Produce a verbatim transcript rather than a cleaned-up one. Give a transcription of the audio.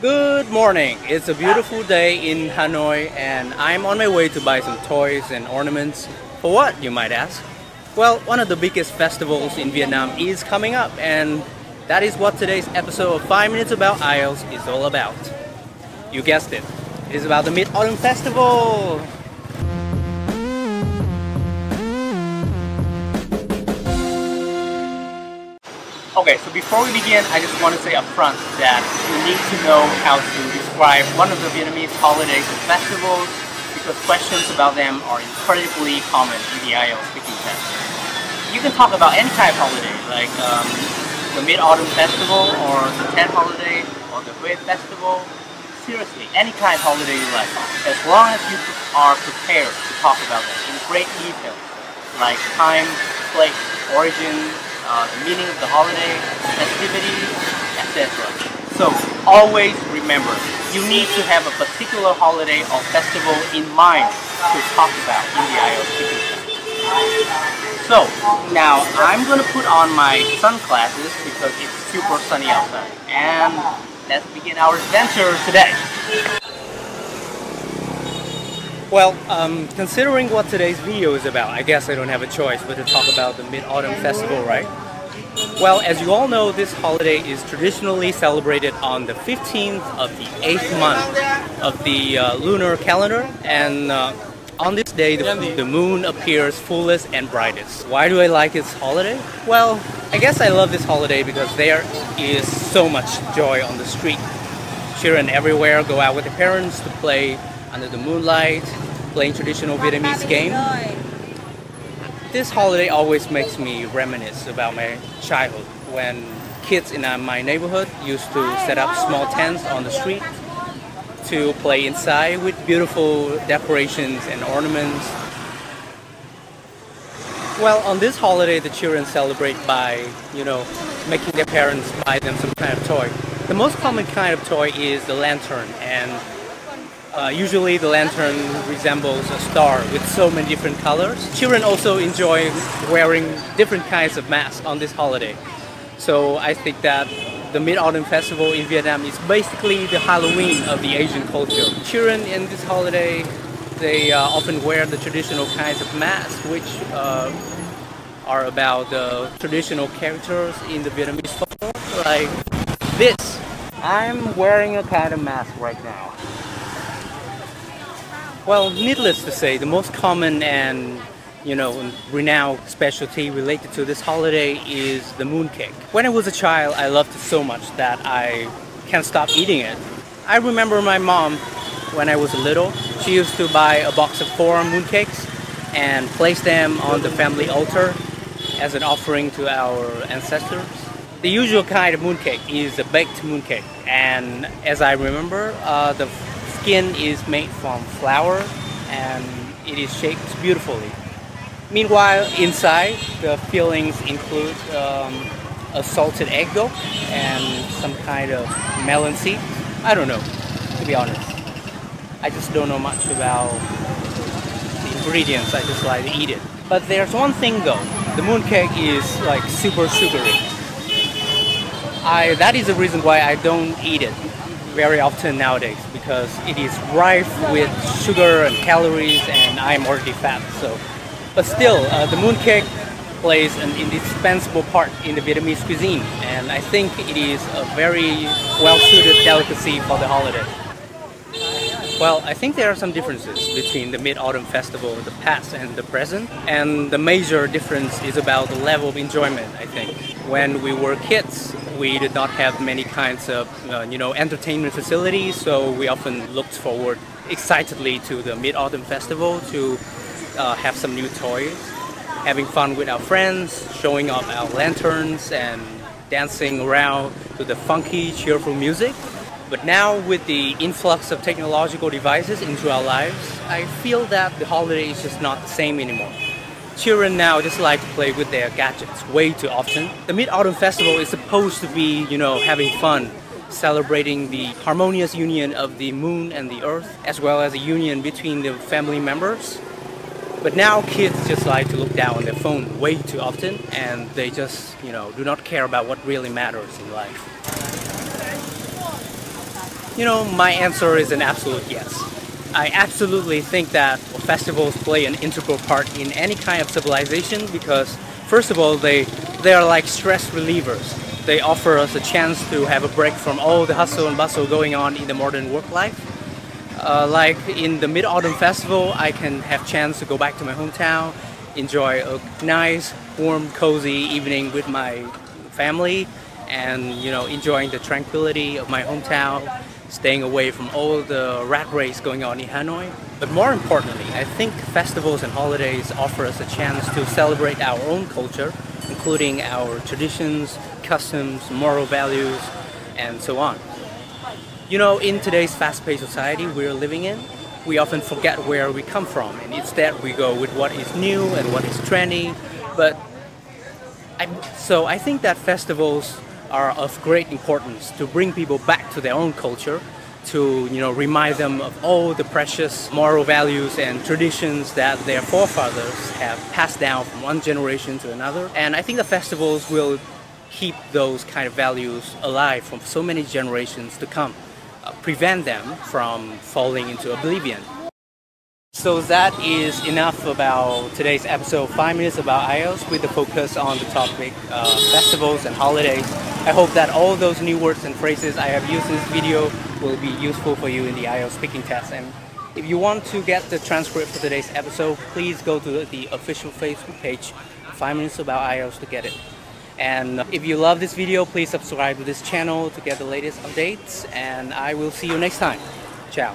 Good morning! It's a beautiful day in Hanoi and I'm on my way to buy some toys and ornaments. For what, you might ask? Well, one of the biggest festivals in Vietnam is coming up and that is what today's episode of five minutes about I E L T S is all about. You guessed it, it is about the Mid-Autumn Festival! Okay, so before we begin, I just want to say up front that you need to know how to describe one of the Vietnamese holidays and festivals because questions about them are incredibly common in the I E L T S speaking test. You can talk about any type of holiday, like um, the Mid-Autumn Festival, or the Tet holiday, or the Huế Festival. Seriously, any kind of holiday you like, as long as you are prepared to talk about them in great detail, like time, place, origin, Uh, the meaning of the holiday, festivities, et cetera. So always remember, you need to have a particular holiday or festival in mind to talk about in the I E L T S speaking test. So now I'm gonna put on my sunglasses because it's super sunny outside, and let's begin our adventure today. Well, um, considering what today's video is about, I guess I don't have a choice but to talk about the Mid-Autumn Festival, right? Well, as you all know, this holiday is traditionally celebrated on the fifteenth of the eighth month of the uh, lunar calendar, and uh, on this day the, the moon appears fullest and brightest. Why do I like this holiday? Well, I guess I love this holiday because there is so much joy on the street. Children everywhere go out with their parents to play under the moonlight, playing traditional Vietnamese game. This holiday always makes me reminisce about my childhood when kids in my neighborhood used to set up small tents on the street to play inside with beautiful decorations and ornaments. Well, on this holiday the children celebrate by, you know, making their parents buy them some kind of toy. The most common kind of toy is the lantern, and Uh, usually the lantern resembles a star with so many different colors. Children also enjoy wearing different kinds of masks on this holiday. So I think that the Mid-Autumn Festival in Vietnam is basically the Halloween of the Asian culture. Children in this holiday, they uh, often wear the traditional kinds of masks, which uh, are about the traditional characters in the Vietnamese folklore, like this. I'm wearing a kind of mask right now. Well, needless to say, the most common and, you know, renowned specialty related to this holiday is the mooncake. When I was a child, I loved it so much that I can't stop eating it. I remember my mom, when I was little, she used to buy a box of four mooncakes and place them on the family altar as an offering to our ancestors. The usual kind of mooncake is a baked mooncake, and as I remember, uh, the skin is made from flour and it is shaped beautifully. Meanwhile, inside the fillings include um, a salted egg yolk and some kind of melon seed. I don't know, to be honest. I just don't know much about the ingredients, I just like to eat it. But there's one thing though, the mooncake is like super sugary. I, that is the reason why I don't eat it very often nowadays, because it is rife with sugar and calories, and I'm already fat. So, but still, uh, the mooncake plays an indispensable part in the Vietnamese cuisine, and I think it is a very well-suited delicacy for the holiday. Well, I think there are some differences between the Mid-Autumn Festival, the past and the present, and the major difference is about the level of enjoyment, I think. When we were kids, we did not have many kinds of, uh, you know, entertainment facilities, so we often looked forward excitedly to the Mid-Autumn Festival to uh, have some new toys, having fun with our friends, showing off our lanterns, and dancing around to the funky, cheerful music. But now, with the influx of technological devices into our lives, I feel that the holiday is just not the same anymore. Children now just like to play with their gadgets way too often. The Mid-Autumn Festival is supposed to be, you know, having fun, celebrating the harmonious union of the moon and the earth, as well as the union between the family members. But now kids just like to look down on their phone way too often, and they just, you know, do not care about what really matters in life. You know, my answer is an absolute yes. I absolutely think that festivals play an integral part in any kind of civilization because, first of all, they, they are like stress relievers. They offer us a chance to have a break from all the hustle and bustle going on in the modern work life. Uh, like in the Mid-Autumn Festival, I can have chance to go back to my hometown, enjoy a nice, warm, cozy evening with my family, and you know, enjoying the tranquility of my hometown, staying away from all the rat race going on in Hanoi. But more importantly, I think festivals and holidays offer us a chance to celebrate our own culture, including our traditions, customs, moral values, and so on. You know, in today's fast-paced society we're living in, we often forget where we come from, and instead we go with what is new and what is trendy. But I, so I think that festivals are of great importance to bring people back to their own culture, to you know, remind them of all the precious moral values and traditions that their forefathers have passed down from one generation to another. And I think the festivals will keep those kind of values alive from so many generations to come. Prevent them from falling into oblivion. So that is enough about today's episode, five minutes about I E L T S with the focus on the topic uh, festivals and holidays. I hope that all those new words and phrases I have used in this video will be useful for you in the I E L T S speaking test. And if you want to get the transcript for today's episode, please go to the official Facebook page, five minutes about I E L T S, to get it. And if you love this video, please subscribe to this channel to get the latest updates, and I will see you next time. Ciao.